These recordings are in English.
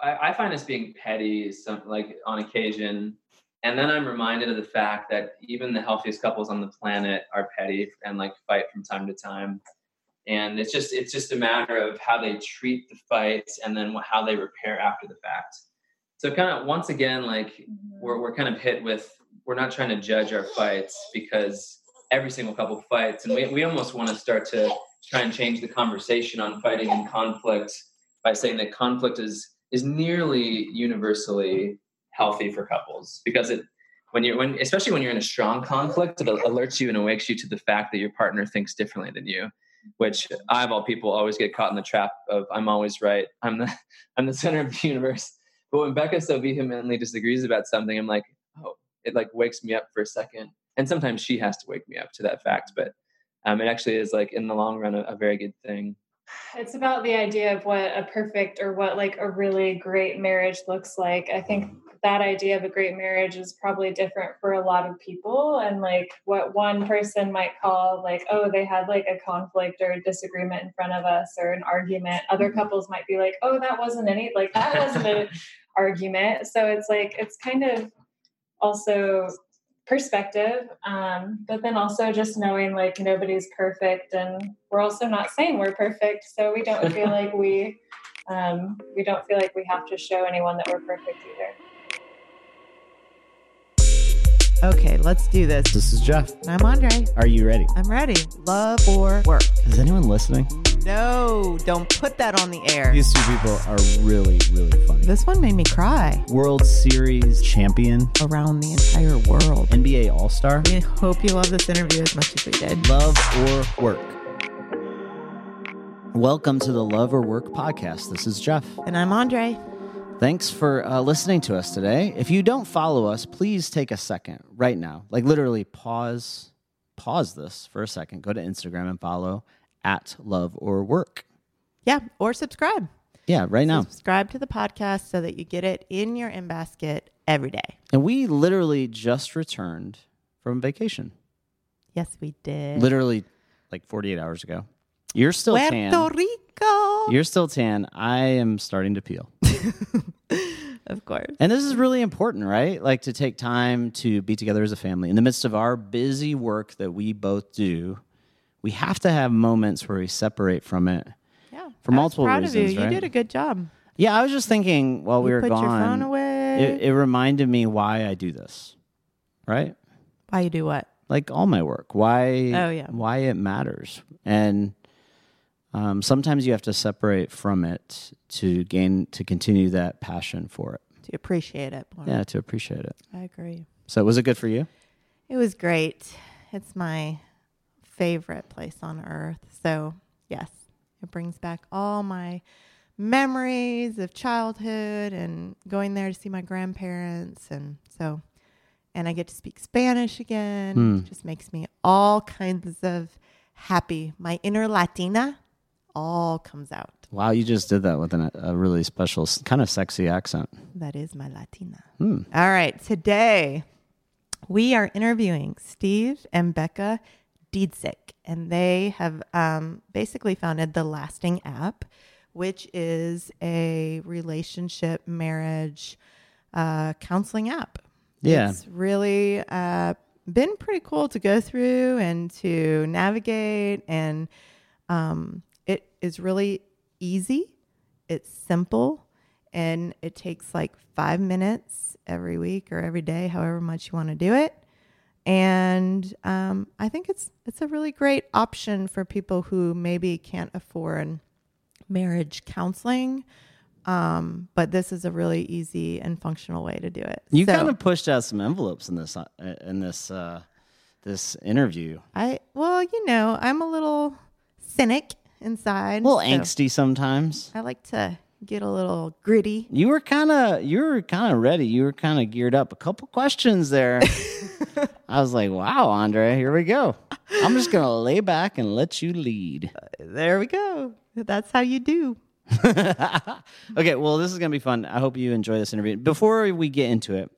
I find us being petty on occasion. And then I'm reminded of the fact that even the healthiest couples on the planet are petty and fight from time to time. And it's just a matter of how they treat the fights and then how they repair after the fact. So kind of once again, we're kind of hit with, we're not trying to judge our fights because every single couple fights. And we almost want to start to try and change the conversation on fighting and conflict by saying that conflict is nearly universally healthy for couples, because especially when you're in a strong conflict, it alerts you and awakes you to the fact that your partner thinks differently than you, which I, of all people, always get caught in the trap of I'm always right. I'm the center of the universe. But when Becca so vehemently disagrees about something, I'm like, oh, it wakes me up for a second. And sometimes she has to wake me up to that fact. But it actually is in the long run, a very good thing. It's about the idea of what a perfect or what a really great marriage looks like. I think that idea of a great marriage is probably different for a lot of people. And what one person might call oh, they had a conflict or a disagreement in front of us or an argument. Other couples might be oh, that wasn't an argument. So it's kind of also perspective. But then also just knowing nobody's perfect, and we're also not saying we're perfect. So we don't feel we don't feel we have to show anyone that we're perfect either. Okay, let's do this. This is Jeff. And I'm Andre. Are you ready? I'm ready. Love or work? Is anyone listening? No, don't put that on the air. These two people are really, really funny. This one made me cry. World Series champion. Around the entire world. NBA All-Star. We hope you love this interview as much as we did. Love or work? Welcome to the Love or Work podcast. This is Jeff. And I'm Andre. Thanks for listening to us today. If you don't follow us, please take a second right now. Literally pause this for a second. Go to Instagram and follow @loveorwork. Yeah, or subscribe. Yeah, right now. Subscribe to the podcast so that you get it in your inbasket every day. And we literally just returned from vacation. Yes, we did. Literally 48 hours ago. You're still tan. Puerto Rico. You're still tan. I am starting to peel. Of course. And this is really important, right? To take time to be together as a family. In the midst of our busy work that we both do, we have to have moments where we separate from it. Yeah. For multiple reasons, right? I was proud of you. You did a good job. Yeah, I was just thinking while we were gone. Put your phone away. It reminded me why I do this, right? Why you do what? All my work. Why it matters. And sometimes you have to separate from it to continue that passion for it. To appreciate it. More. Yeah, to appreciate it. I agree. So was it good for you? It was great. It's my favorite place on earth. So yes, it brings back all my memories of childhood and going there to see my grandparents. And so, I get to speak Spanish again. It just makes me all kinds of happy. My inner Latina all comes out. Wow, you just did that with a really special, kind of sexy accent. That is my Latina. All right, today we are interviewing Steve and Becca Dziedzic, and they have basically founded the Lasting app, which is a relationship marriage counseling app. Yeah. It's really been pretty cool to go through and to navigate, and it is really easy. It's simple, and it takes 5 minutes every week or every day, however much you want to do it. And I think it's a really great option for people who maybe can't afford marriage counseling, but this is a really easy and functional way to do it. You kind of pushed out some envelopes in this interview. I'm a little cynic inside, a little angsty sometimes. I like to get a little gritty. You were kind of ready. You were kind of geared up. A couple questions there. I was like, wow, Andre, here we go. I'm just going to lay back and let you lead. There we go. That's how you do. Okay, well, this is going to be fun. I hope you enjoy this interview. Before we get into it,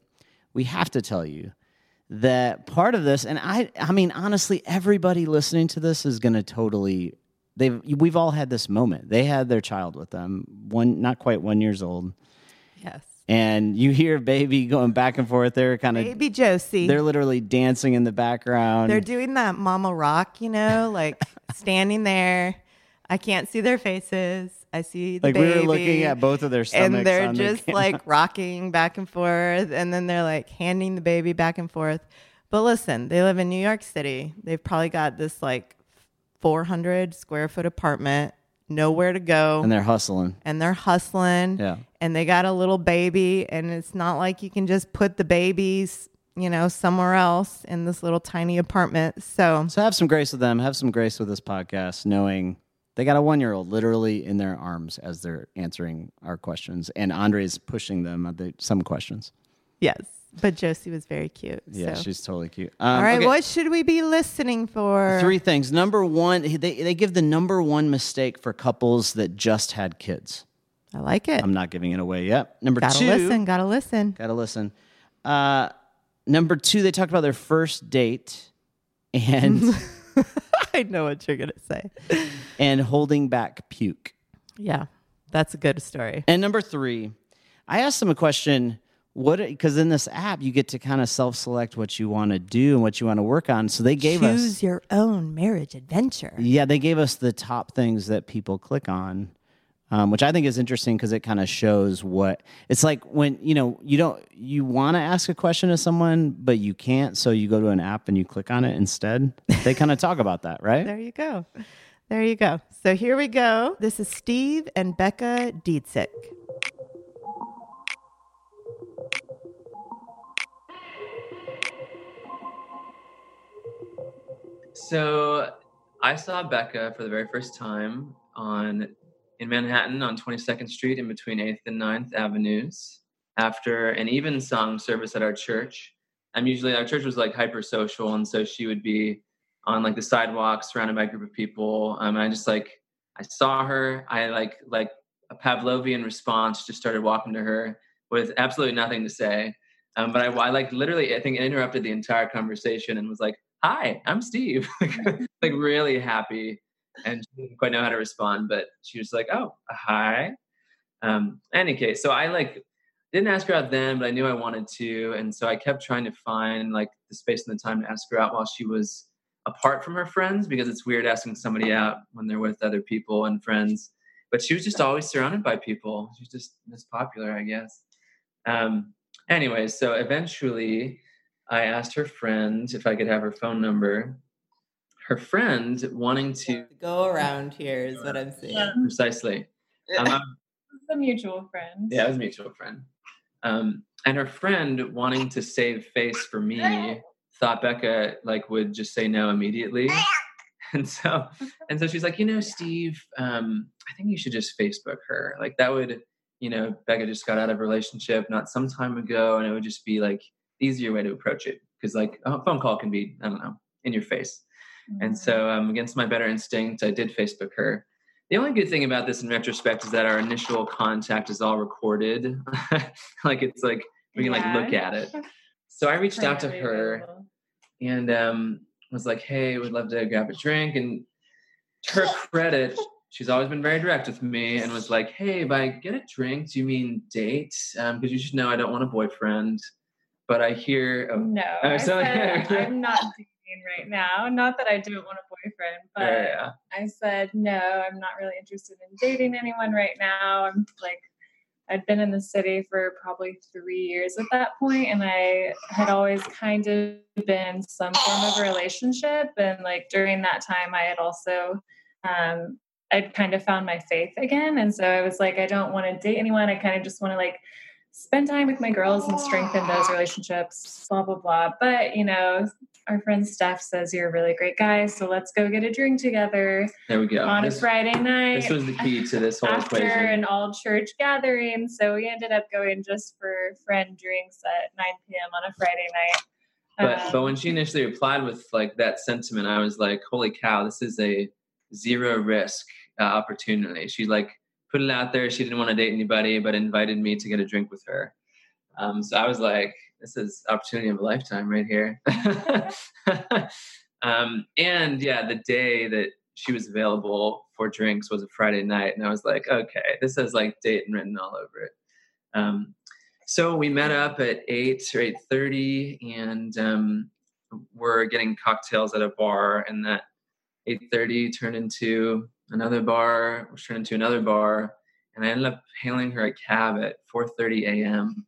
we have to tell you that part of this, and I mean, honestly, everybody listening to this is going to totally... We've all had this moment. They had their child with them, not quite 1 year old, Yes. And you hear Baby going back and forth. They're kind of... Baby Josie. They're literally dancing in the background. They're doing that Mama Rock, you know, like standing there. I can't see their faces. I see the baby. We were looking at both of their stomachs. And they're just like rocking back and forth. And then they're like handing the baby back and forth. But listen, they live in New York City. They've probably got this like 400 square foot apartment. Nowhere to go. And they're hustling. Yeah. And they got a little baby. And it's not like you can just put the babies, you know, somewhere else in this little tiny apartment. So have some grace with them. Have some grace with this podcast, knowing they got a 1-year-old literally in their arms as they're answering our questions. And Andre's pushing them some questions. Yes. But Josie was very cute. Yeah, so. She's totally cute. All right, okay. What should we be listening for? 3 things. Number one, they give the number one mistake for couples that just had kids. I like it. I'm not giving it away yet. Number two. Gotta listen. Number 2, they talked about their first date and... I know what you're going to say. And holding back puke. Yeah, that's a good story. And number 3, I asked them a question... Because in this app, you get to kind of self-select what you want to do and what you want to work on. So they gave us... Choose your own marriage adventure. Yeah, they gave us the top things that people click on, which I think is interesting because it kind of shows what... It's like when, you know, you want to ask a question to someone, but you can't, so you go to an app and you click on it instead. They kind of talk about that, right? There you go. So here we go. This is Steve and Becca Dziedzic. So I saw Becca for the very first time in Manhattan on 22nd Street in between 8th and 9th Avenues after an evensong service at our church. Our church was like hyper social, and so she would be on like the sidewalk surrounded by a group of people. And I saw her. I like a Pavlovian response, just started walking to her with absolutely nothing to say. But I interrupted the entire conversation and was like, "Hi, I'm Steve." like really happy, and she didn't quite know how to respond, but she was like, "Oh, hi." Any case, so I didn't ask her out then, but I knew I wanted to, and so I kept trying to find the space and the time to ask her out while she was apart from her friends, because it's weird asking somebody out when they're with other people and friends. But she was just always surrounded by people. She's just this popular, I guess. Anyway, so eventually, I asked her friend if I could have her phone number. Her friend wanting to... Go around here is what I'm saying. Yeah. Precisely. It was a mutual friend. Yeah, it was a mutual friend. And her friend wanting to save face for me thought Becca would just say no immediately. And so she's like, "You know, Steve, I think you should just Facebook her. That would, you know, Becca just got out of a relationship not some time ago, and it would just be easier way to approach it, because a phone call can be, I don't know, in your face." Mm-hmm. And so against my better instinct, I did Facebook her. The only good thing about this in retrospect is that our initial contact is all recorded. We can look at it. So I reached out to her and was like, "Hey, would love to grab a drink." And to her credit, she's always been very direct with me and was like, "Hey, by get a drink, do you mean date? Because you should know I don't want a boyfriend." But I hear... I'm not dating right now. Not that I didn't want a boyfriend, but yeah. I said, "No, I'm not really interested in dating anyone right now." I'm I'd been in the city for probably 3 years at that point, and I had always kind of been some form of a relationship. And during that time, I had also... I'd kind of found my faith again. And so I was I don't want to date anyone. I kind of just want to spend time with my girls and strengthen those relationships, blah, blah, blah. But, you know, our friend Steph says you're a really great guy, so let's go get a drink together. There we go. On a Friday night. This was the key to this whole equation. After an all-church gathering. So we ended up going just for friend drinks at 9 p.m. on a Friday night. But when she initially replied with, that sentiment, I was like, holy cow, this is a zero-risk opportunity. She, put it out there. She didn't want to date anybody, but invited me to get a drink with her. So I was like, this is opportunity of a lifetime right here. And yeah, the day that she was available for drinks was a Friday night. And I was like, okay, this has date written all over it. So we met up at 8 or 8:30 and we're getting cocktails at a bar, and that 8:30 turned into another bar, which turned into another bar. And I ended up hailing her a cab at 4:30 a.m.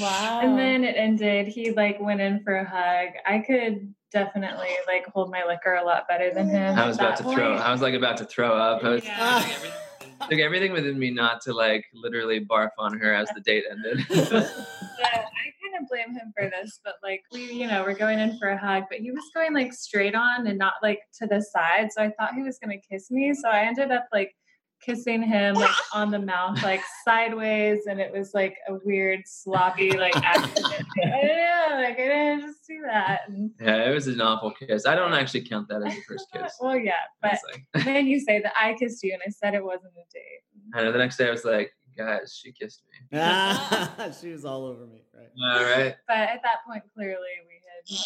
Wow. And then it ended. He like went in for a hug. I could definitely like hold my liquor a lot better than him. I was about to throw. I was like about to throw up. I was like everything within me not to like literally barf on her as the date ended. Yeah. Blame him for this, but like we, you know, we're going in for a hug, but he was going like straight on and not like to the side, so I thought he was gonna kiss me, so I ended up like kissing him like on the mouth, like sideways, and it was like a weird sloppy like accident. I didn't just do that. And yeah, it was an awful kiss. I don't actually count that as the first kiss. Well, yeah, but like... then you say that I kissed you, and I said it wasn't a date. I know. The next day I was like, guys, she kissed me. She was all over me, right? All right. But at that point, clearly we had,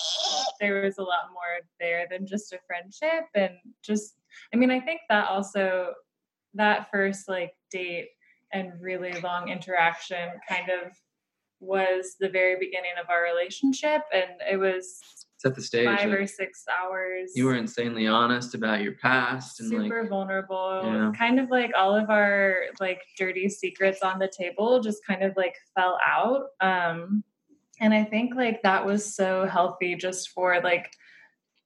there was a lot more there than just a friendship. And just, I mean, I think that also, that first like date and really long interaction kind of was the very beginning of our relationship. And it was set the stage 5 or 6 hours. You were insanely honest about your past and super like, vulnerable. Yeah. Kind of like all of our like dirty secrets on the table just kind of like fell out. And I think like that was so healthy just for like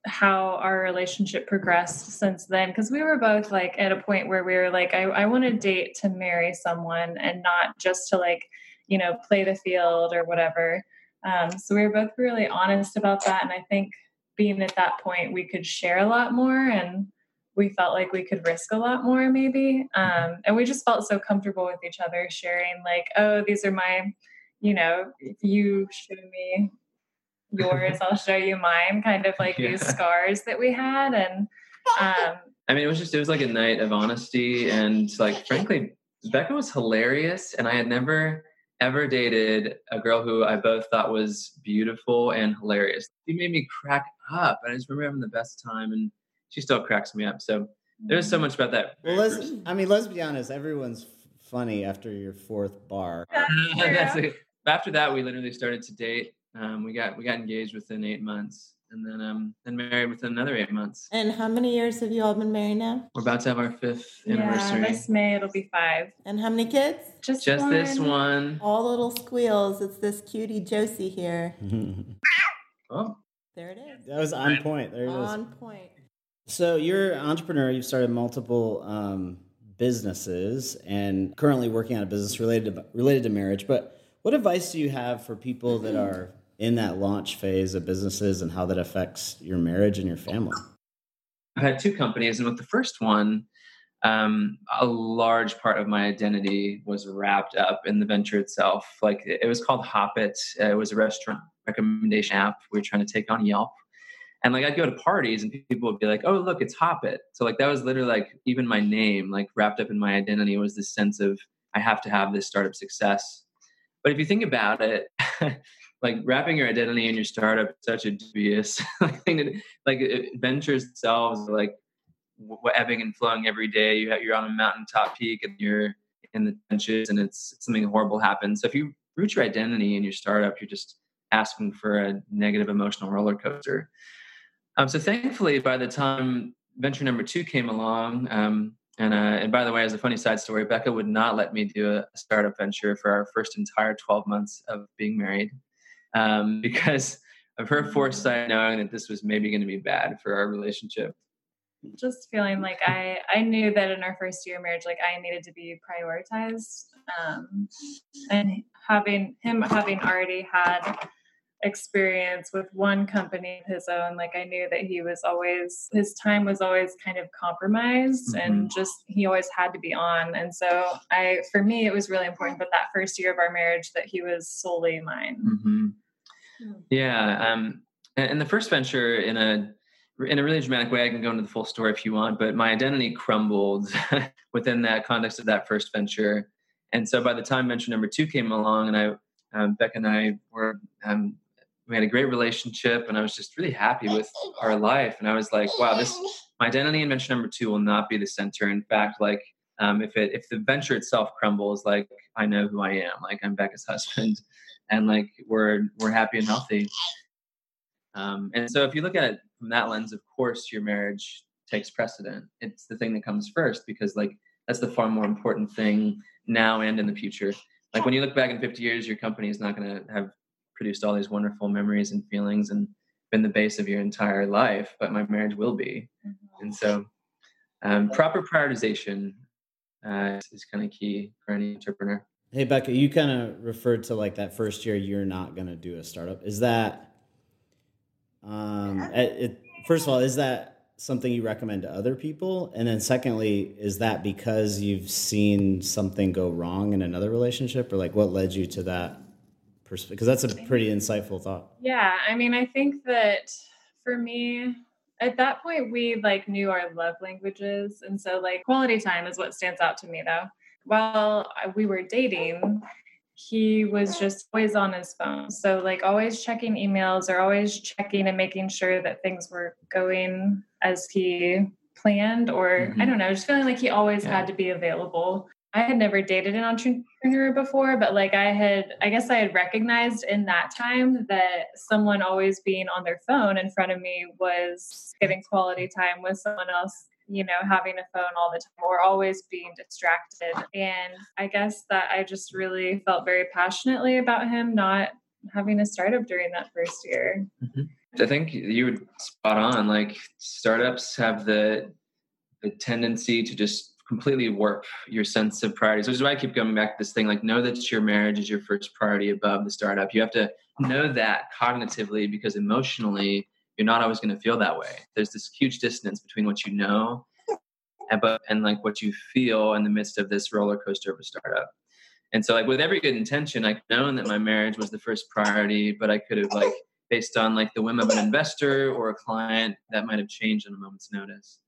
how our relationship progressed since then, because we were both like at a point where we were like, I want to date to marry someone and not just to like, you know, play the field or whatever. So we were both really honest about that. And I think being at that point, we could share a lot more and we felt like we could risk a lot more maybe. And we just felt so comfortable with each other sharing like, oh, these are my, you know, if you show me yours, I'll show you mine, kind of like these scars that we had. And, I mean, it was like a night of honesty, and like, frankly, Becca was hilarious. And I had never dated a girl who I both thought was beautiful and hilarious. She made me crack up, and I just remember having the best time, and she still cracks me up. So there's so much about that. Well, let's be honest. Everyone's funny after your fourth bar. After that, we literally started to date. We got engaged within 8 months, and then married within another 8 months. And how many years have you all been married now? We're about to have our 5th anniversary. Yeah, this May it'll be 5. And how many kids? Just one. This one. All little squeals. It's this cutie Josie here. Oh. There it is. That was on point. There it is. On point. So you're an entrepreneur. You've started multiple businesses and currently working on a business related to marriage. But what advice do you have for people that are in that launch phase of businesses and how that affects your marriage and your family? I've had 2 companies, and with the first one, a large part of my identity was wrapped up in the venture itself. Like, it was called Hoppit. It was a restaurant recommendation app we were trying to take on Yelp. And like, I'd go to parties and people would be like, oh, look, it's Hoppit. So like, that was literally like, even my name, like wrapped up in my identity, was this sense of, I have to have this startup success. But if you think about it, like wrapping your identity in your startup is such a dubious thing. Like ventures themselves, like ebbing and flowing every day. You're on a mountaintop peak and you're in the trenches, and it's something horrible happens. So if you root your identity in your startup, you're just asking for a negative emotional roller coaster. So thankfully, by the time venture number 2 came along, and by the way, as a funny side story, Becca would not let me do a startup venture for our first entire 12 months of being married. Because of her foresight, knowing that this was maybe going to be bad for our relationship. Just feeling like I knew that in our first year of marriage, like I needed to be prioritized. And having already had experience with one company of his own, like I knew that his time was always kind of compromised, and just, he always had to be on. And so for me, it was really important that first year of our marriage that he was solely mine. Mm-hmm. Yeah. And the first venture in a really dramatic way, I can go into the full story if you want, but my identity crumbled within that context of that first venture. And so by the time venture number 2 came along, and Becca and I were, we had a great relationship, and I was just really happy with our life. And I was like, wow, my identity in venture number 2 will not be the center. In fact, like, If the venture itself crumbles, like I know who I am, like I'm Becca's husband, and like we're happy and healthy. And so if you look at it from that lens, of course your marriage takes precedent. It's the thing that comes first, because like that's the far more important thing now and in the future. Like when you look back in 50 years, your company is not going to have produced all these wonderful memories and feelings and been the base of your entire life, but my marriage will be. And so proper prioritization is kind of key for any entrepreneur. Hey, Becca, you kind of referred to like that first year, you're not going to do a startup. Is that, first of all, is that something you recommend to other people? And then secondly, is that because you've seen something go wrong in another relationship, or like what led you to that? Because that's a pretty insightful thought. Yeah. I mean, I think that for me, at that point, we like knew our love languages. And so like quality time is what stands out to me though. While we were dating, he was just always on his phone. So like always checking emails or always checking and making sure that things were going as he planned, or I don't know, just feeling like he always had to be available. I had never dated an entrepreneur before, but like I guess I had recognized in that time that someone always being on their phone in front of me was giving quality time with someone else, you know, having a phone all the time or always being distracted. And I guess that I just really felt very passionately about him not having a startup during that first year. I think you were spot on. Like startups have the tendency to just completely warp your sense of priorities, which is why I keep going back to this thing, like know that your marriage is your first priority above the startup. You have to know that cognitively, because emotionally, you're not always going to feel that way. There's this huge dissonance between what you know and like what you feel in the midst of this roller coaster of a startup. And so like with every good intention, I've known that my marriage was the first priority, but I could have like based on like the whim of an investor or a client that might have changed on a moment's notice.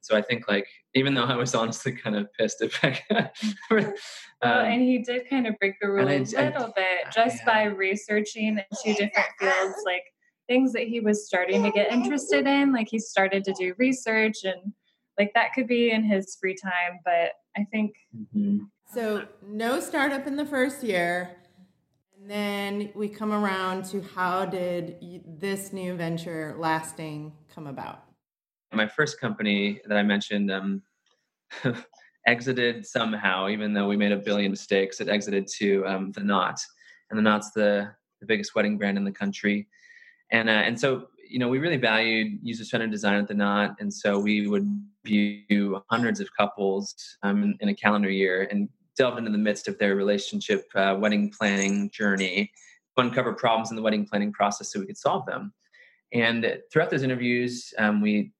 So I think like, even though I was honestly kind of pissed at Becca, and he did kind of break the rule a little bit by researching into different fields, like things that he was starting to get interested in. Like he started to do research and like that could be in his free time, but I think. So no startup in the first year. And then we come around to how did this new venture Lasting come about? My first company that I mentioned exited somehow, even though we made a billion mistakes. It exited to The Knot, and The Knot's the biggest wedding brand in the country. And so, you know, we really valued user-centered design at The Knot. And so we would view hundreds of couples in a calendar year and delve into the midst of their relationship wedding planning journey to uncover problems in the wedding planning process so we could solve them. And throughout those interviews, we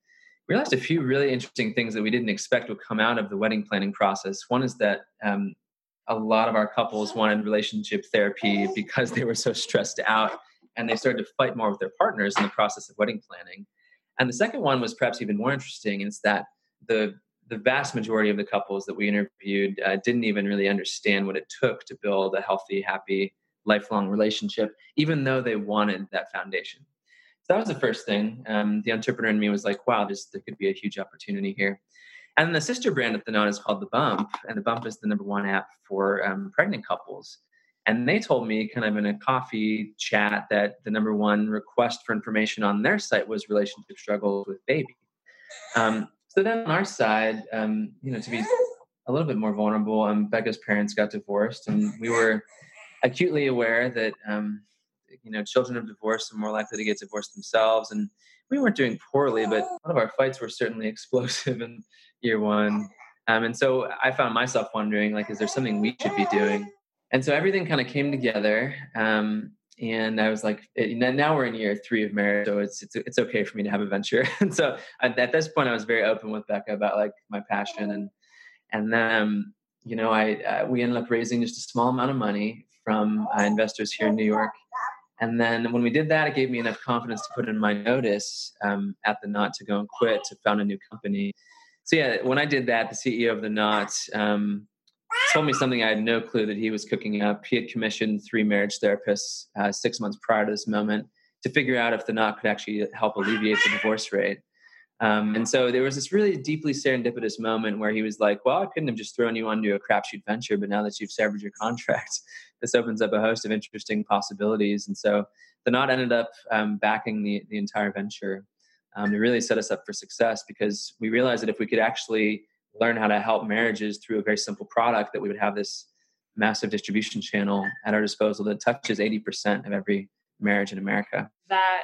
realized a few really interesting things that we didn't expect would come out of the wedding planning process. One is that a lot of our couples wanted relationship therapy because they were so stressed out, and they started to fight more with their partners in the process of wedding planning. And the second one was perhaps even more interesting, is that the vast majority of the couples that we interviewed didn't even really understand what it took to build a healthy, happy, lifelong relationship, even though they wanted that foundation. So that was the first thing. The entrepreneur in me was like, wow, there could be a huge opportunity here. And the sister brand of The Knot is called The Bump, and The Bump is the #1 app for pregnant couples. And they told me kind of in a coffee chat that the #1 request for information on their site was relationship struggles with baby. So then on our side, you know, to be a little bit more vulnerable, Becca's parents got divorced, and we were acutely aware that, you know, children of divorce are more likely to get divorced themselves. And we weren't doing poorly, but a lot of our fights were certainly explosive in year one. And so I found myself wondering, like, is there something we should be doing? And so everything kind of came together. And I was like, now we're in year 3 of marriage, so it's okay for me to have a venture. And so at this point, I was very open with Becca about like my passion. And then, you know, we ended up raising just a small amount of money from investors here in New York. And then when we did that, it gave me enough confidence to put in my notice at The Knot to go and quit, to found a new company. So yeah, when I did that, the CEO of The Knot told me something I had no clue that he was cooking up. He had commissioned 3 marriage therapists 6 months prior to this moment to figure out if The Knot could actually help alleviate the divorce rate. And so there was this really deeply serendipitous moment where he was like, well, I couldn't have just thrown you onto a crapshoot venture, but now that you've severed your contract, this opens up a host of interesting possibilities. And so The Knot ended up backing the entire venture to really set us up for success, because we realized that if we could actually learn how to help marriages through a very simple product, that we would have this massive distribution channel at our disposal that touches 80% of every marriage in America. That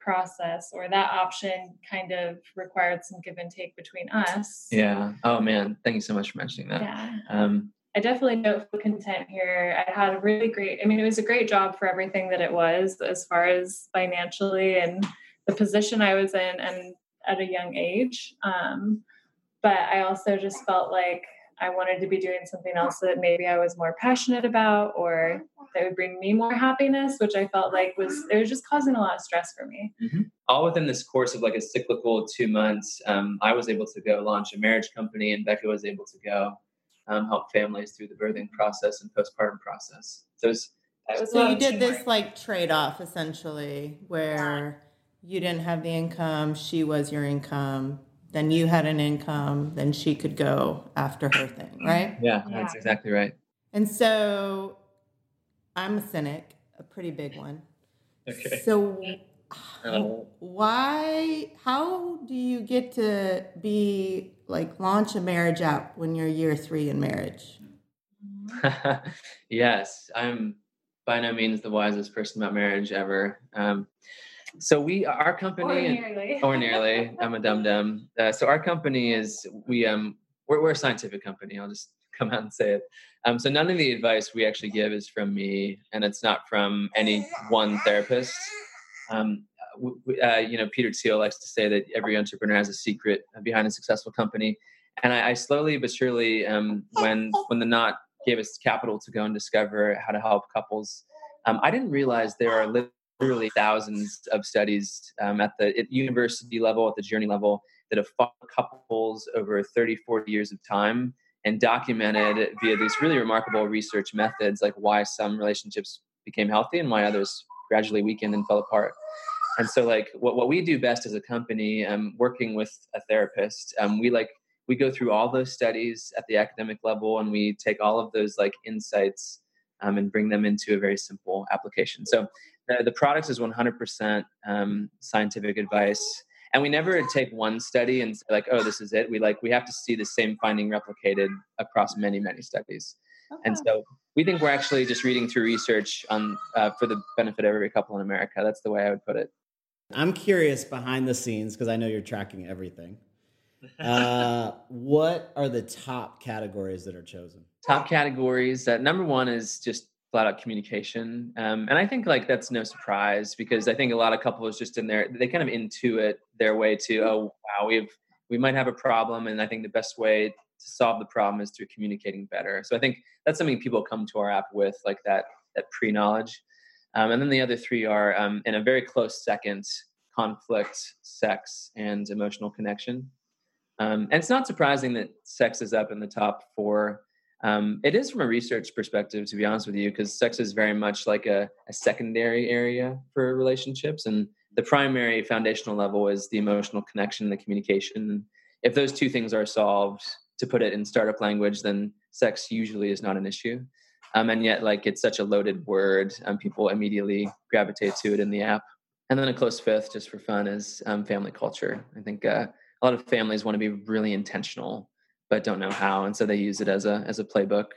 process or that option kind of required some give and take between us. Yeah. Oh man. Thank you so much for mentioning that. Yeah. I definitely don't feel content here. I had a really great, I mean, it was a great job for everything that it was, as far as financially and the position I was in and at a young age. But I also just felt like I wanted to be doing something else that maybe I was more passionate about, or that would bring me more happiness, which I felt like it was just causing a lot of stress for me. Mm-hmm. All within this course of like a cyclical 2 months, I was able to go launch a marriage company, and Becca was able to go help families through the birthing process and postpartum process. So you did this like trade-off essentially, where you didn't have the income, she was your income. Then you had an income, then she could go after her thing, right? Yeah, that's exactly right. And so I'm a cynic, a pretty big one. Okay. So how do you get to be like launch a marriage app when you're year 3 in marriage? Yes, I'm by no means the wisest person about marriage ever. So our company, or nearly, I'm a dum-dum. So our company is, we're a scientific company. I'll just come out and say it. So none of the advice we actually give is from me, and it's not from any one therapist. Peter Thiel likes to say that every entrepreneur has a secret behind a successful company. And I slowly but surely, when The Knot gave us capital to go and discover how to help couples, I didn't realize there are literally thousands of studies at university level, at the journey level, that have followed couples over 30, 40 years of time and documented via these really remarkable research methods, like why some relationships became healthy and why others gradually weakened and fell apart. And so like what we do best as a company, working with a therapist, we go through all those studies at the academic level, and we take all of those like insights and bring them into a very simple application. So the product is 100% scientific advice, and we never take one study and say like, oh, this is it. We have to see the same finding replicated across many, many studies. Okay. And so we think we're actually just reading through research on for the benefit of every couple in America. That's the way I would put it. I'm curious behind the scenes, because I know you're tracking everything. What are the top categories that are chosen? Top categories. Number one is just flat out communication. And I think like that's no surprise, because I think a lot of couples just they kind of intuit their way to, oh, wow, we might have a problem. And I think the best way to solve the problem is through communicating better. So I think that's something people come to our app with, like that pre-knowledge. And then the other three are in a very close second, conflict, sex, and emotional connection. And it's not surprising that sex is up in the top 4. It is from a research perspective, to be honest with you, because sex is very much like a secondary area for relationships. And the primary foundational level is the emotional connection and the communication. If those two things are solved, to put it in startup language, then sex usually is not an issue. And yet, like, it's such a loaded word, people immediately gravitate to it in the app. And then a close 5th, just for fun, is family culture. I think a lot of families want to be really intentional, but don't know how, and so they use it as a playbook.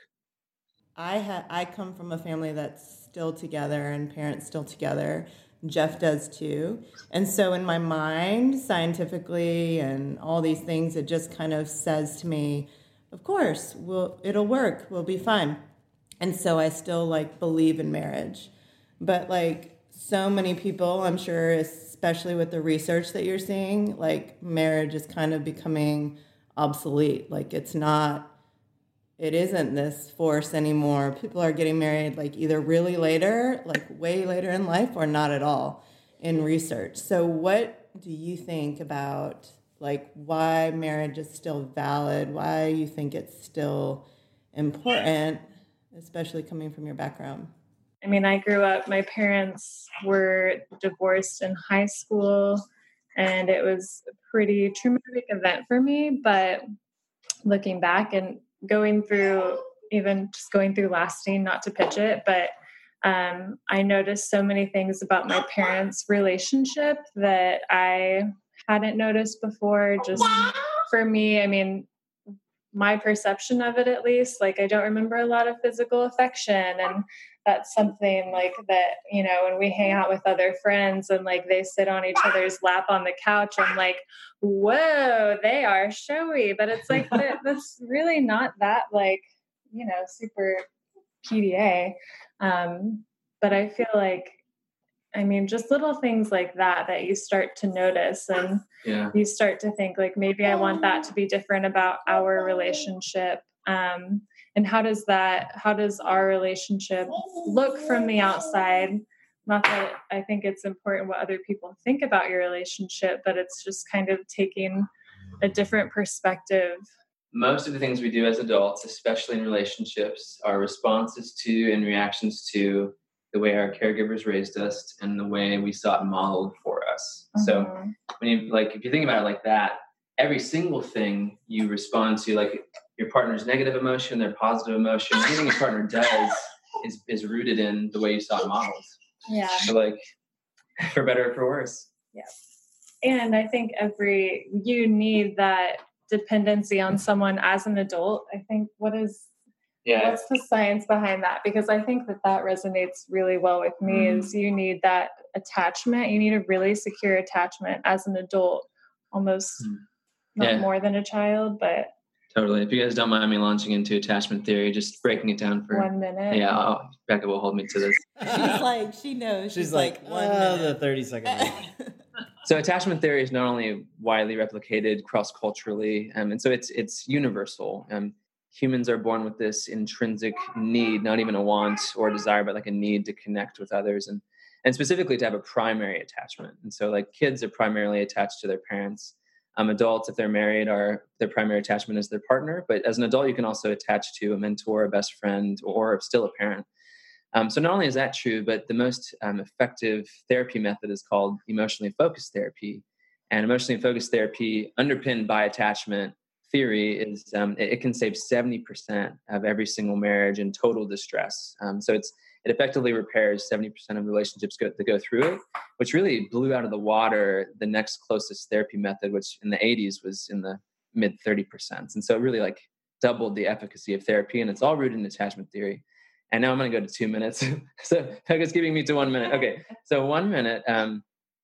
I come from a family that's still together, and parents still together. Jeff does too. And so in my mind, scientifically and all these things, it just kind of says to me, of course, it'll work. We'll be fine. And so I still like believe in marriage. But like so many people, I'm sure, especially with the research that you're seeing, like marriage is kind of becoming obsolete. Like it isn't this force anymore. People are getting married like either really later, like way later in life, or not at all in research. So what do you think about like why marriage is still valid? Why you think it's still important, especially coming from your background? I mean, I grew up, my parents were divorced in high school. And it was a pretty traumatic event for me. But looking back and going through, even just going through Lasting, not to pitch it, but I noticed so many things about my parents' relationship that I hadn't noticed before. Just for me, I mean, my perception of it, at least, like, I don't remember a lot of physical affection. And that's something like that, you know, when we hang out with other friends and like they sit on each other's lap on the couch, I'm like, whoa, they are showy. But it's like, that's really not that, like, you know, super PDA. But I feel like, I mean, just little things like that you start to notice, and you start to think like, maybe I want that to be different about our relationship. And how does our relationship look from the outside? Not that I think it's important what other people think about your relationship, but it's just kind of taking a different perspective. Most of the things we do as adults, especially in relationships, are responses to and reactions to the way our caregivers raised us and the way we saw it modeled for us. Mm-hmm. So when you, like, if you think about it like that, every single thing you respond to, like your partner's negative emotion, their positive emotion, anything your partner does is rooted in the way you saw it modeled. Yeah. So like, for better or for worse. Yeah. And I think you need that dependency on someone as an adult. I think what's the science behind that? Because I think that resonates really well with me, is you need that attachment. You need a really secure attachment as an adult, almost not more than a child, but... Totally. If you guys don't mind me launching into attachment theory, just breaking it down for 1 minute. Yeah, Becca will hold me to this. She's like, she knows. She's like 1 minute. The 30 second. So attachment theory is not only widely replicated cross-culturally, and so it's universal. Humans are born with this intrinsic need, not even a want or a desire, but like a need to connect with others and specifically to have a primary attachment. And so like kids are primarily attached to their parents. Adults, if they're married, their primary attachment is their partner. But as an adult, you can also attach to a mentor, a best friend, or still a parent. So not only is that true, but the most effective therapy method is called emotionally focused therapy. And emotionally focused therapy, underpinned by attachment theory, is it can save 70% of every single marriage in total distress. So it effectively repairs 70% of relationships that go through it, which really blew out of the water the next closest therapy method, which in the 80s was in the mid 30%. And so it really like doubled the efficacy of therapy, and it's all rooted in attachment theory. And now I'm going to go to 2 minutes. So Becca's giving me to 1 minute. Okay. So 1 minute,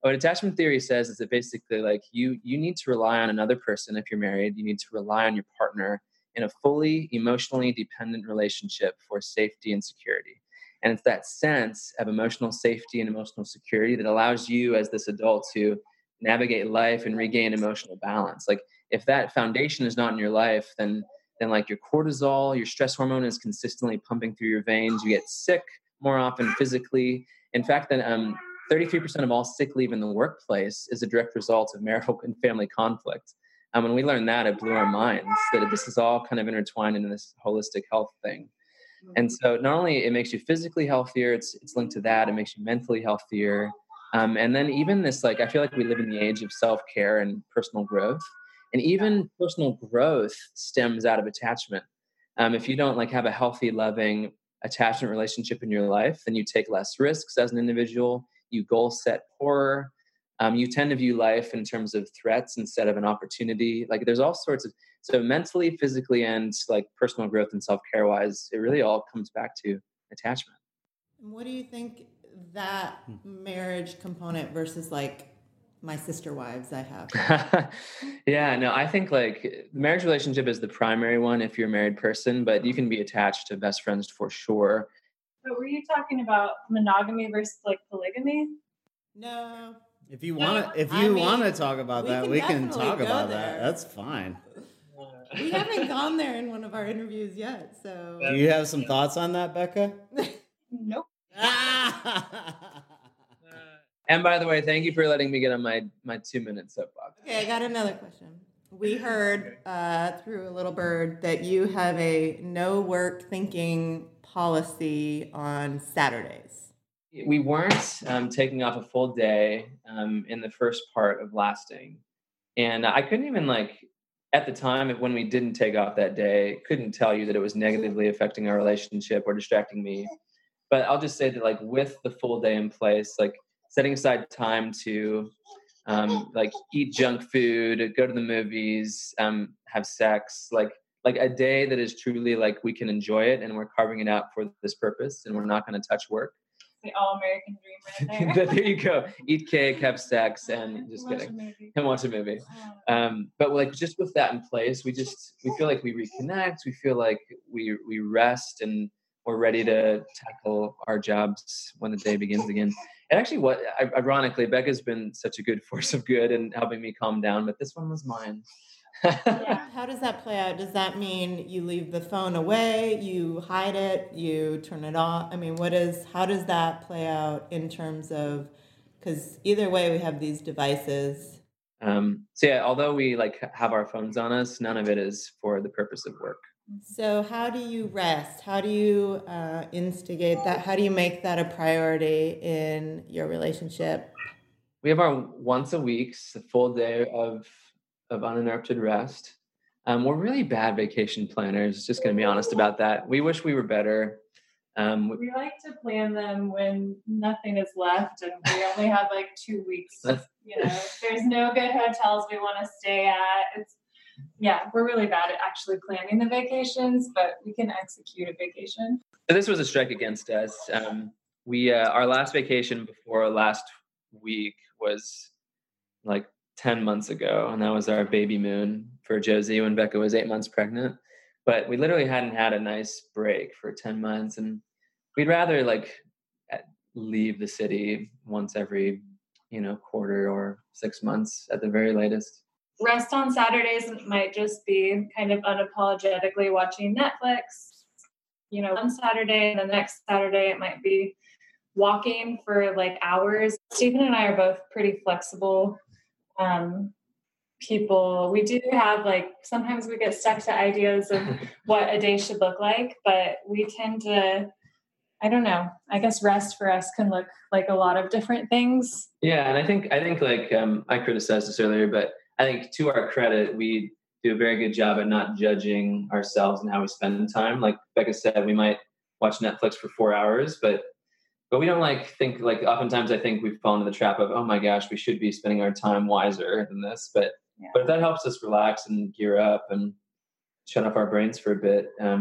what attachment theory says is that basically like you need to rely on another person. If you're married, you need to rely on your partner in a fully emotionally dependent relationship for safety and security. And it's that sense of emotional safety and emotional security that allows you as this adult to navigate life and regain emotional balance. Like if that foundation is not in your life, then like your cortisol, your stress hormone is consistently pumping through your veins. You get sick more often physically. In fact, then 33% of all sick leave in the workplace is a direct result of marital and family conflict. And when we learned that, it blew our minds that this is all kind of intertwined in this holistic health thing. And so not only it makes you physically healthier, it's linked to that. It makes you mentally healthier. And then even this, like, I feel like we live in the age of self-care and personal growth. And even personal growth stems out of attachment. If you don't like have a healthy, loving attachment relationship in your life, then you take less risks as an individual. You goal set poorer. You tend to view life in terms of threats instead of an opportunity. Like there's all sorts of, so mentally, physically, and like personal growth and self-care wise, it really all comes back to attachment. What do you think that marriage component versus like my sister wives I have? Yeah, no, I think like marriage relationship is the primary one if you're a married person, but you can be attached to best friends for sure. But were you talking about monogamy versus like polygamy? No. If you want to talk about that, we can talk about that. That's fine. We haven't gone there in one of our interviews yet, so. Do you have some thoughts on that, Becca? Nope. And by the way, thank you for letting me get on my 2 minute soapbox. Okay, I got another question. We heard through a little bird that you have a no work thinking policy on Saturdays. We weren't taking off a full day in the first part of Lasting. And I couldn't even at the time of when we didn't take off that day, couldn't tell you that it was negatively affecting our relationship or distracting me. But I'll just say that with the full day in place, setting aside time to eat junk food, go to the movies, have sex, like a day that is truly we can enjoy it and we're carving it out for this purpose and we're not going to touch work. The all-American dream right there. There you go. Eat cake, have sex, and just kidding. And watch a movie. But just with that in place, we feel like we reconnect. We feel like we rest and we're ready to tackle our jobs when the day begins again. And actually, ironically, Becca's been such a good force of good in helping me calm down, but this one was mine. Yeah. How does that play out? Does that mean you leave the phone away, you hide it, you turn it off? I mean, how does that play out in terms of, because either way we have these devices. So yeah, although we have our phones on us, none of it is for the purpose of work. So how do you rest? How do you instigate that? How do you make that a priority in your relationship? We have our once a week, a full day of uninterrupted rest. We're really bad vacation planners, just going to be honest about that. We wish we were better. We like to plan them when nothing is left and we only have 2 weeks. There's no good hotels we want to stay at. We're really bad at actually planning the vacations, but we can execute a vacation. So this was a strike against us. Our last vacation before last week was 10 months ago, and that was our baby moon for Josie when Becca was 8 months pregnant. But we literally hadn't had a nice break for 10 months, and we'd rather leave the city once every quarter or 6 months at the very latest. Rest on Saturdays might just be kind of unapologetically watching Netflix, one Saturday, and the next Saturday it might be walking for hours. Stephen and I are both pretty flexible people. We do have sometimes we get stuck to ideas of what a day should look like, but we tend to, I don't know, I guess rest for us can look like a lot of different things. Yeah. And I think I criticized this earlier, but I think to our credit, we do a very good job at not judging ourselves and how we spend time. Like Becca said, we might watch Netflix for 4 hours, but we don't think oftentimes I think we've fallen into the trap of, oh my gosh, we should be spending our time wiser than this. But that helps us relax and gear up and shut off our brains for a bit. I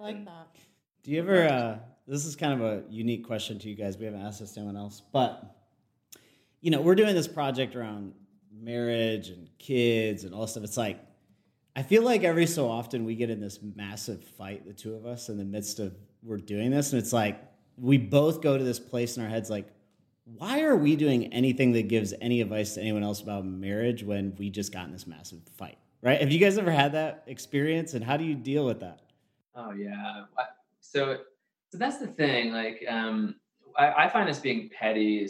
like that. Do you ever, this is kind of a unique question to you guys. We haven't asked this to anyone else, but we're doing this project around marriage and kids and all stuff. It's I feel like every so often we get in this massive fight, the two of us, in the midst of we're doing this. And it's we both go to this place in our heads, why are we doing anything that gives any advice to anyone else about marriage when we just got in this massive fight, right? Have you guys ever had that experience, and how do you deal with that? Oh yeah. So that's the thing. I find us being petty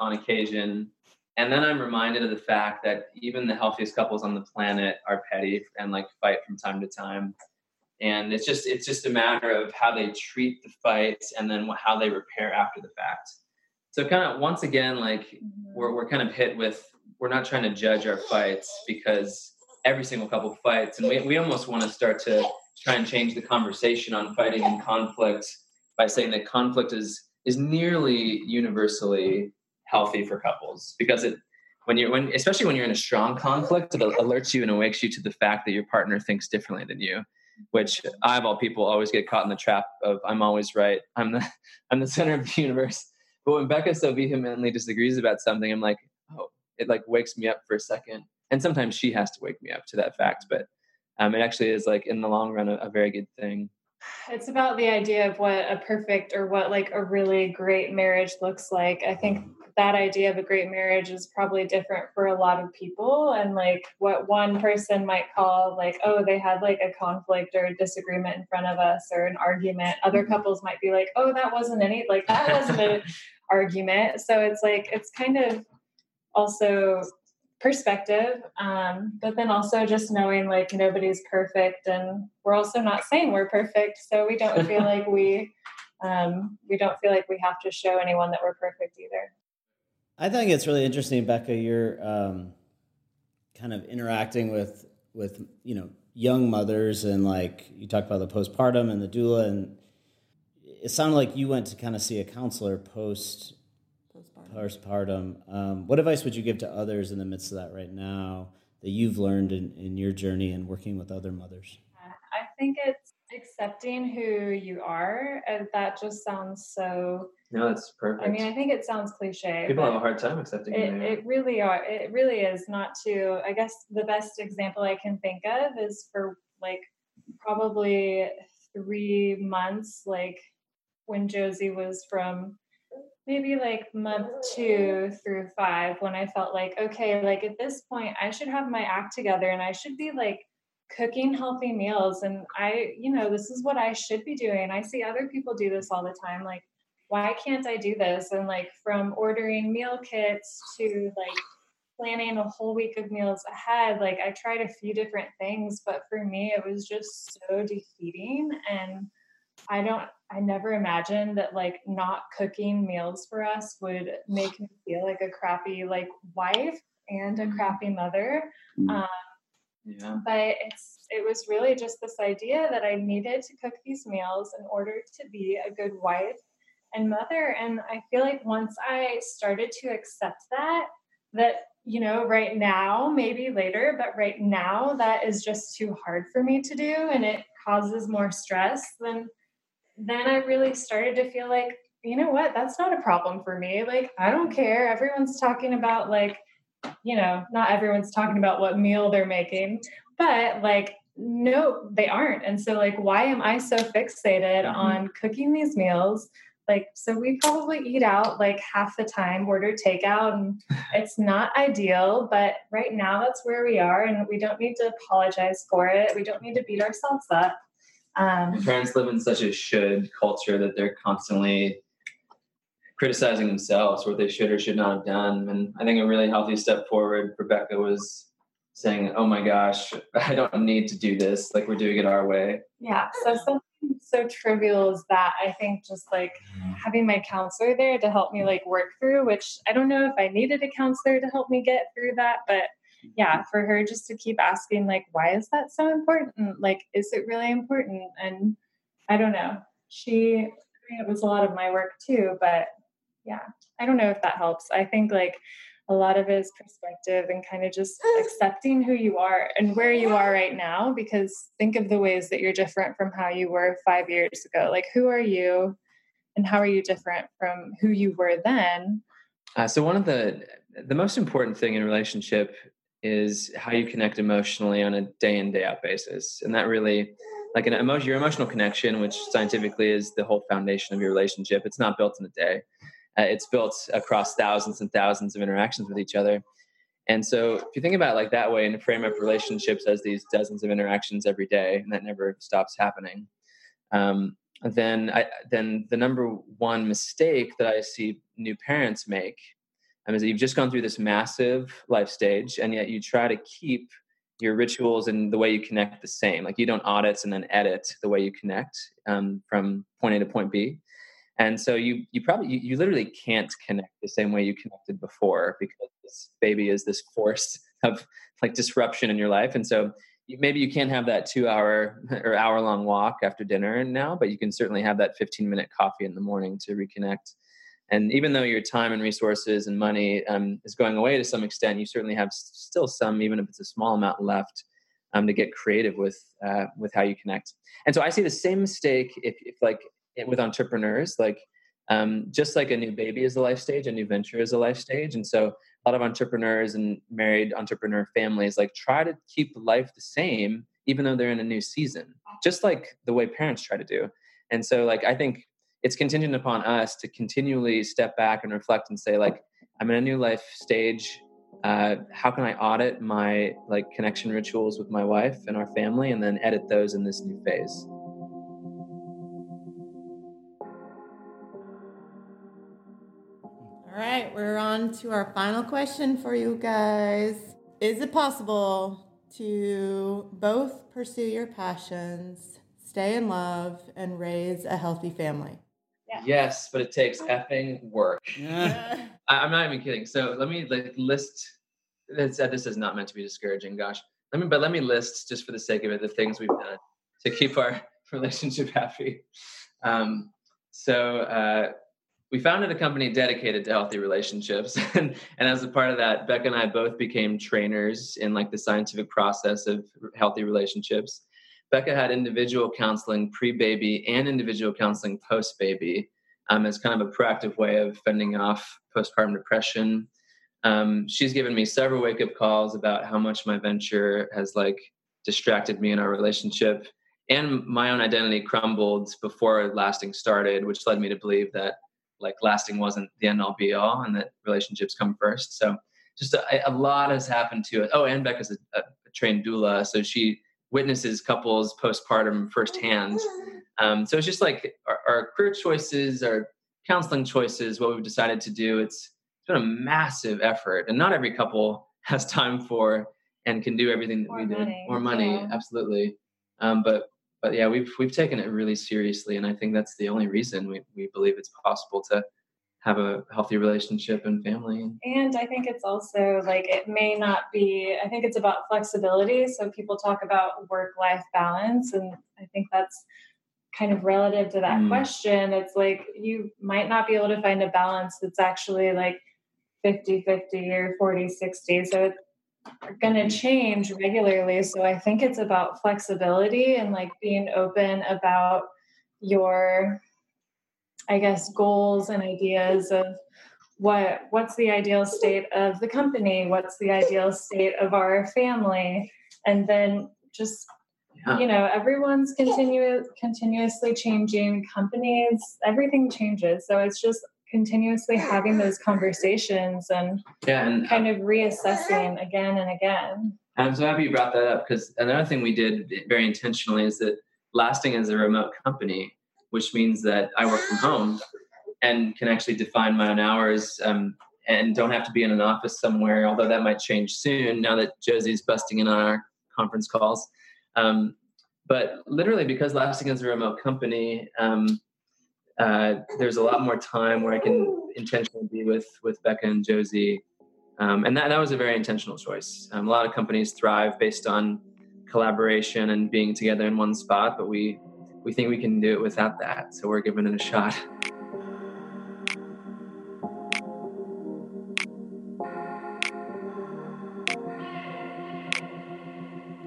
on occasion. And then I'm reminded of the fact that even the healthiest couples on the planet are petty and fight from time to time. And it's just a matter of how they treat the fights and then how they repair after the fact. So kind of once again, we're kind of hit with, we're not trying to judge our fights because every single couple fights. And we almost want to start to try and change the conversation on fighting and conflict by saying that conflict is nearly universally healthy for couples, because especially when you're in a strong conflict, it alerts you and awakes you to the fact that your partner thinks differently than you. Which I, of all people, always get caught in the trap of I'm always right. I'm the center of the universe. But when Becca so vehemently disagrees about something, I'm it wakes me up for a second. And sometimes she has to wake me up to that fact. But it actually is in the long run a very good thing. It's about the idea of what a perfect or what a really great marriage looks like. I think that idea of a great marriage is probably different for a lot of people. And what one person might call oh, they had a conflict or a disagreement in front of us or an argument. Other couples might be oh, that wasn't an argument. So it's it's kind of also perspective. But then also just knowing nobody's perfect, and we're also not saying we're perfect. So we don't feel like we We don't feel like we have to show anyone that we're perfect either. I think it's really interesting, Becca, you're kind of interacting with, you know, young mothers, and like you talked about the postpartum and the doula, and it sounded like you went to kind of see a counselor postpartum. What advice would you give to others in the midst of that right now that you've learned in your journey and working with other mothers? I think it's accepting who you are. And that just sounds so... No, that's perfect. I mean, I think it sounds cliche. People have a hard time accepting it. It really is not to... I guess the best example I can think of is for like probably 3 months, like when Josie was from... maybe like month 2 through 5, when I felt like, okay, like at this point I should have my act together and I should be like cooking healthy meals. And I, you know, this is what I should be doing. I see other people do this all the time. Like, why can't I do this? And like from ordering meal kits to like planning a whole week of meals ahead, like I tried a few different things, but for me, it was just so defeating. And I never imagined that like not cooking meals for us would make me feel like a crappy like wife and a crappy mother. But it was really just this idea that I needed to cook these meals in order to be a good wife and mother. And I feel like once I started to accept that, you know, right now, maybe later, but right now that is just too hard for me to do. And it causes more stress then I really started to feel like, you know what, that's not a problem for me. Like, I don't care. Everyone's talking about like, you know, not everyone's talking about what meal they're making, but like, no, they aren't. And so like, why am I so fixated on cooking these meals? Like, so we probably eat out like half the time, order takeout, and it's not ideal, but right now that's where we are. And we don't need to apologize for it. We don't need to beat ourselves up. Parents live in such a should culture that they're constantly criticizing themselves for what they should or should not have done. And I think a really healthy step forward for Becca was saying, oh my gosh, I don't need to do this. Like, we're doing it our way. Yeah. So something so trivial as that, I think just like having my counselor there to help me like work through, which I don't know if I needed a counselor to help me get through that, but yeah, for her just to keep asking, like, why is that so important? Like, is it really important? And I don't know. It was a lot of my work too, but yeah, I don't know if that helps. I think like a lot of it is perspective and kind of just accepting who you are and where you are right now, because think of the ways that you're different from how you were 5 years ago. Like, who are you and how are you different from who you were then? So one of the most important thing in a relationship is how you connect emotionally on a day in, day out basis. And that really, like your emotional connection, which scientifically is the whole foundation of your relationship. It's not built in a day. It's built across thousands and thousands of interactions with each other. And so if you think about it like that way and frame up relationships as these dozens of interactions every day, and that never stops happening, then the number one mistake that I see new parents make is that you've just gone through this massive life stage, and yet you try to keep your rituals and the way you connect the same. Like, you don't audit and then edit the way you connect from point A to point B. And so you literally can't connect the same way you connected before, because this baby is this force of like disruption in your life. And so maybe you can't have that 2 hour or hour long walk after dinner now, but you can certainly have that 15-minute coffee in the morning to reconnect. And even though your time and resources and money is going away to some extent, you certainly have still some, even if it's a small amount left, to get creative with how you connect. And so I see the same mistake if like with entrepreneurs, like just like a new baby is a life stage, a new venture is a life stage. And so a lot of entrepreneurs and married entrepreneur families like try to keep life the same, even though they're in a new season, just like the way parents try to do. And so like, I think it's contingent upon us to continually step back and reflect and say, like, I'm in a new life stage. How can I audit my like connection rituals with my wife and our family, and then edit those in this new phase? All right, we're on to our final question for you guys. Is it possible to both pursue your passions, stay in love, and raise a healthy family? Yeah. Yes, but it takes effing work. Yeah. I'm not even kidding. So let me list. This is not meant to be discouraging. Gosh, let me list just for the sake of it the things we've done to keep our relationship happy. So we founded a company dedicated to healthy relationships, and as a part of that, Becca and I both became trainers in the scientific process of healthy relationships. Becca had individual counseling pre-baby and individual counseling post-baby as kind of a proactive way of fending off postpartum depression. She's given me several wake-up calls about how much my venture has distracted me in our relationship. And my own identity crumbled before Lasting started, which led me to believe that Lasting wasn't the end-all be-all and that relationships come first. So just a lot has happened to it. Oh, and Becca's a trained doula, so she witnesses couples postpartum firsthand. So it's just our career choices, our counseling choices, what we've decided to do. It's been a massive effort, and not every couple has time for and can do everything that we did. More money, yeah. Absolutely. But yeah, we've taken it really seriously, and I think that's the only reason we believe it's possible to have a healthy relationship and family. And I think it's also I think it's about flexibility. So people talk about work-life balance, and I think that's kind of relative to that question. It's you might not be able to find a balance that's actually 50-50 or 40-60. So it's going to change regularly. So I think it's about flexibility and being open about your goals and ideas of what's the ideal state of the company, what's the ideal state of our family, and then just, everyone's continuously changing, companies, everything changes. So it's just continuously having those conversations and kind of reassessing again and again. I'm so happy you brought that up, because another thing we did very intentionally is that Lasting is a remote company, which means that I work from home and can actually define my own hours and don't have to be in an office somewhere, although that might change soon now that Josie's busting in on our conference calls. But literally, because Lasting is a remote company, there's a lot more time where I can intentionally be with Becca and Josie. And that was a very intentional choice. A lot of companies thrive based on collaboration and being together in one spot, but we think we can do it without that. So we're giving it a shot.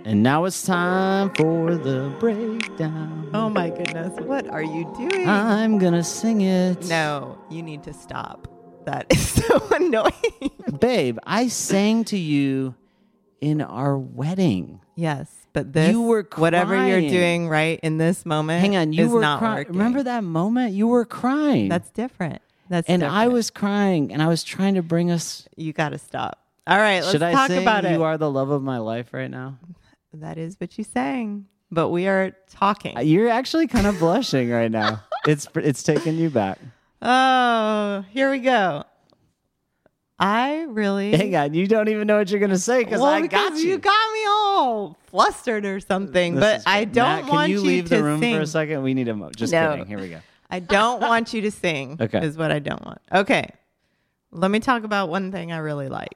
And now it's time for the breakdown. Oh my goodness, what are you doing? I'm gonna sing it. No, you need to stop. That is so annoying. Babe, I sang to you in our wedding. Yes, but this, you were crying. Whatever you're doing right in this moment, hang on, you is were not working. Remember that moment? You were crying. That's different. That's different. I was crying, and I was trying to bring us... You gotta stop. All right, let's talk about it. Should I sing You Are the Love of My Life right now? That is what you sang. But we are talking. You're actually kind of blushing right now. It's taking you back. Oh, here we go. I really... Hang on, you don't even know what you're going to say because I got you. You got me all flustered or something, but I don't want you to sing. Can you leave the room for a second? We need a moment. Just kidding. Here we go. I don't want you to sing is what I don't want. Okay. Let me talk about one thing I really liked.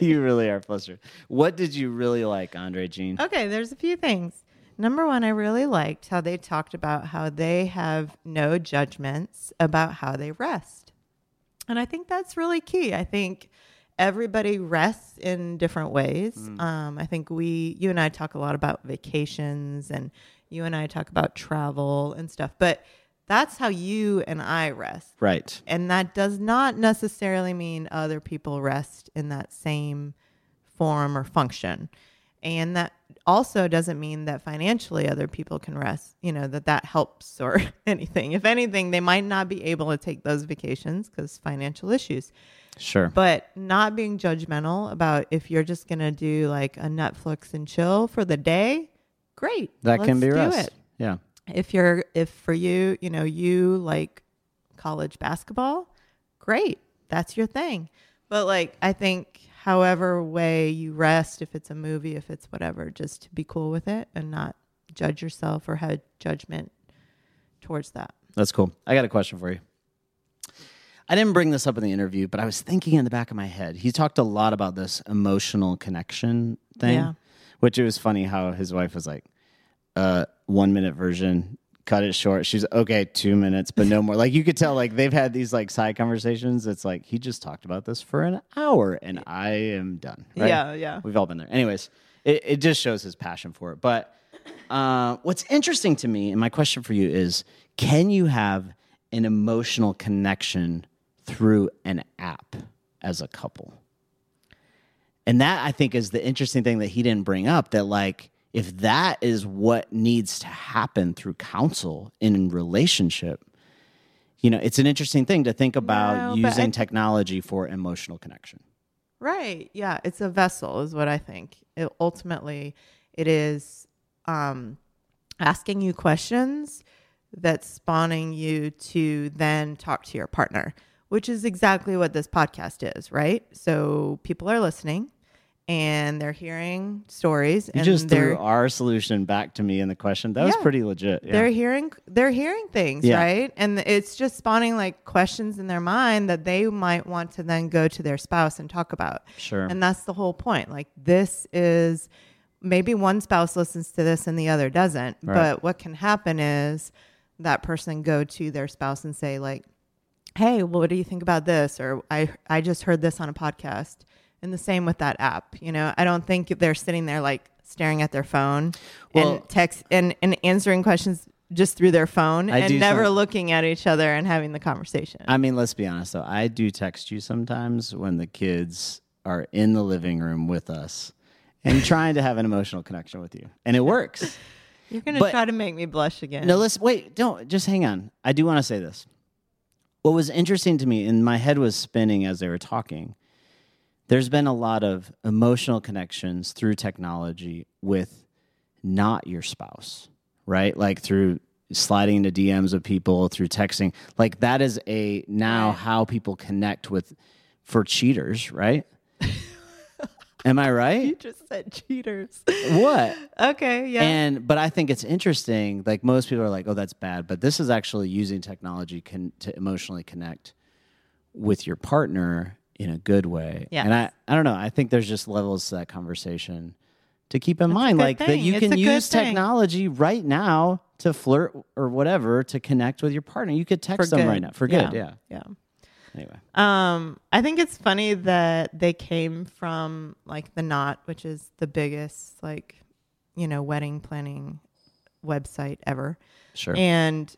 You really are flustered. What did you really like, Andre Jean? Okay, there's a few things. Number one, I really liked how they talked about how they have no judgments about how they rest. And I think that's really key. I think everybody rests in different ways. I think you and I talk a lot about vacations, and you and I talk about travel and stuff. But that's how you and I rest. Right. And that does not necessarily mean other people rest in that same form or function. And that also doesn't mean that financially other people can rest, that helps or anything. If anything, they might not be able to take those vacations because financial issues. Sure. But not being judgmental about if you're just going to do a Netflix and chill for the day, great. That can be rest. Yeah. If for you, you like college basketball, great. That's your thing. But I think however way you rest, if it's a movie, if it's whatever, just to be cool with it and not judge yourself or have judgment towards that. That's cool. I got a question for you. I didn't bring this up in the interview, but I was thinking in the back of my head. He talked a lot about this emotional connection thing, which it was funny how his wife was like, 1 minute version, cut it short. She's okay, 2 minutes, but no more. Like you could tell, like they've had these like side conversations. It's like he just talked about this for an hour, and I am done. Right? Yeah, yeah. We've all been there. Anyways, it just shows his passion for it. But what's interesting to me, and my question for you is, can you have an emotional connection through an app as a couple? And that, I think, is the interesting thing that he didn't bring up, that like if that is what needs to happen through counsel in relationship, you know, it's an interesting thing to think about using technology for emotional connection. Right. Yeah. It's a vessel is what I think. Ultimately, it is asking you questions that's spawning you to then talk to your partner, which is exactly what this podcast is, right? So people are listening and they're hearing stories. You just threw our solution back to me in the question. That was pretty legit. Yeah. They're hearing things, right? And it's just spawning like questions in their mind that they might want to then go to their spouse and talk about. Sure. And that's the whole point. Like this is, maybe one spouse listens to this and the other doesn't. Right. But what can happen is that person go to their spouse and say like, hey, well, what do you think about this? Or I just heard this on a podcast. And the same with that app. You know, I don't think they're sitting there like staring at their phone and text and answering questions just through their phone and never looking at each other and having the conversation. I mean, let's be honest though. I do text you sometimes when the kids are in the living room with us and trying to have an emotional connection with you. And it works. You're going to try to make me blush again. No, listen, wait, don't. Just hang on. I do want to say this. What was interesting to me, and my head was spinning as they were talking, there's been a lot of emotional connections through technology with not your spouse, right? Like through sliding into DMs of people, through texting. Like that is how people connect with, for cheaters, right? Am I right? You just said cheaters. What? Okay, yeah. But I think it's interesting. Like most people are like, oh, that's bad. But this is actually using technology to emotionally connect with your partner in a good way. Yes. And I don't know. I think there's just levels to that conversation to keep in mind. Like that you can use technology right now to flirt or whatever to connect with your partner. You could text them right now. For good, yeah. Yeah. Anyway, I think it's funny that they came from like The Knot, which is the biggest like, you know, wedding planning website ever. Sure. And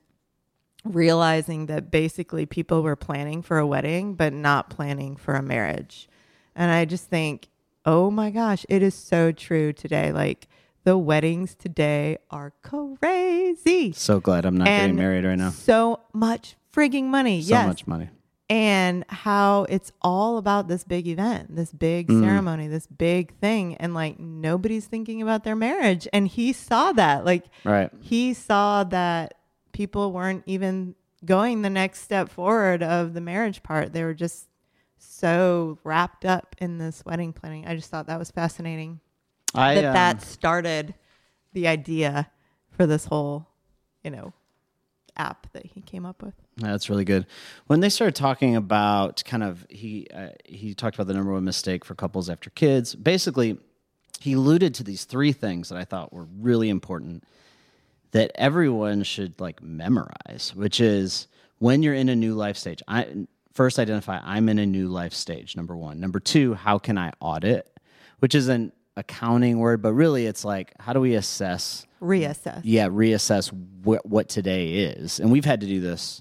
realizing that basically people were planning for a wedding, but not planning for a marriage. And I just think, oh my gosh, it is so true today. Like the weddings today are crazy. So glad I'm not getting married right now. So much frigging money. So much money. And how it's all about this big event, this big ceremony, this big thing. And like, nobody's thinking about their marriage. And he saw that, like, right. He saw that people weren't even going the next step forward of the marriage part. They were just so wrapped up in this wedding planning. I just thought that was fascinating. That started the idea for this whole, you know, app that he came up with. That's really good. When they started talking about kind of, he talked about the number one mistake for couples after kids. Basically, he alluded to these three things that I thought were really important that everyone should like memorize, which is when you're in a new life stage. First, identify I'm in a new life stage, number one. Number two, how can I audit, which is an accounting word, but really it's like, how do we reassess? Yeah, reassess what today is. And we've had to do this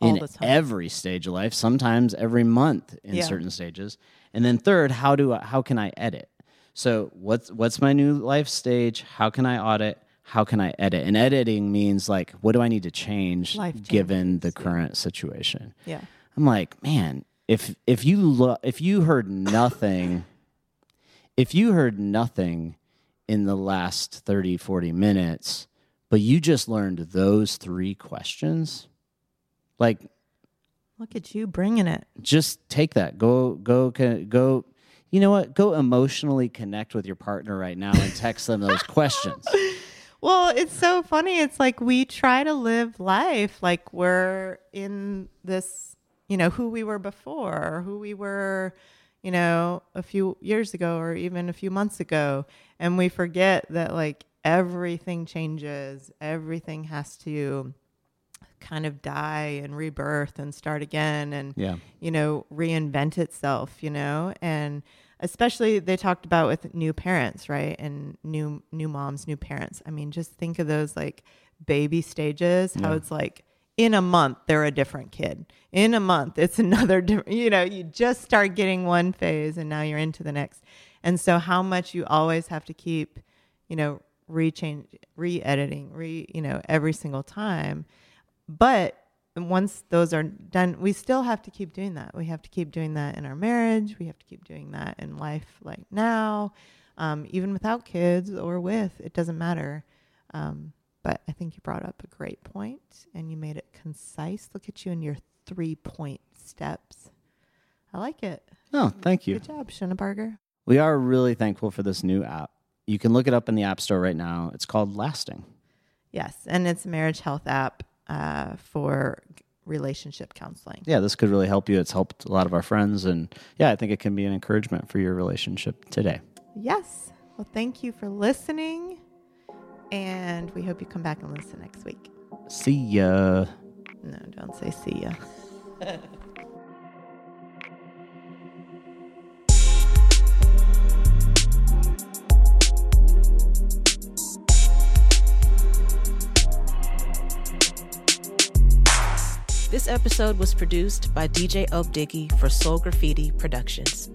in every stage of life, sometimes every month in certain stages. And then third, how can I edit? So what's my new life stage? How can I audit? How can I edit? And editing means like, what do I need to change given the current situation? Yeah. I'm like, man, if you heard nothing in the last 30, 40 minutes, but you just learned those three questions, like, look at you bringing it. Just take that. Go. You know what? Go emotionally connect with your partner right now and text them those questions. Well, it's so funny. It's like we try to live life like we're in this, you know, who we were before, or who we were, you know, a few years ago or even a few months ago. And we forget that like everything changes. Everything has to kind of die and rebirth and start again and, you know, reinvent itself, you know, and especially they talked about with new parents, right? And new moms, new parents. I mean, just think of those like baby stages, how it's like in a month, they're a different kid. In a month, it's another different, you know, you just start getting one phase and now you're into the next. And so how much you always have to keep, you know, re-editing every single time. But once those are done, we still have to keep doing that. We have to keep doing that in our marriage. We have to keep doing that in life like now, even without kids or with, it doesn't matter. But I think you brought up a great point and you made it concise. Look at you in your 3-point steps. I like it. Oh, thank you. Good job, Schoenberger. We are really thankful for this new app. You can look it up in the App Store right now. It's called Lasting. Yes, and it's a marriage health app. For relationship counseling. Yeah, this could really help you. It's helped a lot of our friends. And yeah, I think it can be an encouragement for your relationship today. Yes. Well, thank you for listening. And we hope you come back and listen next week. See ya. No, don't say see ya. This episode was produced by DJ Obdiggy for Soul Graffiti Productions.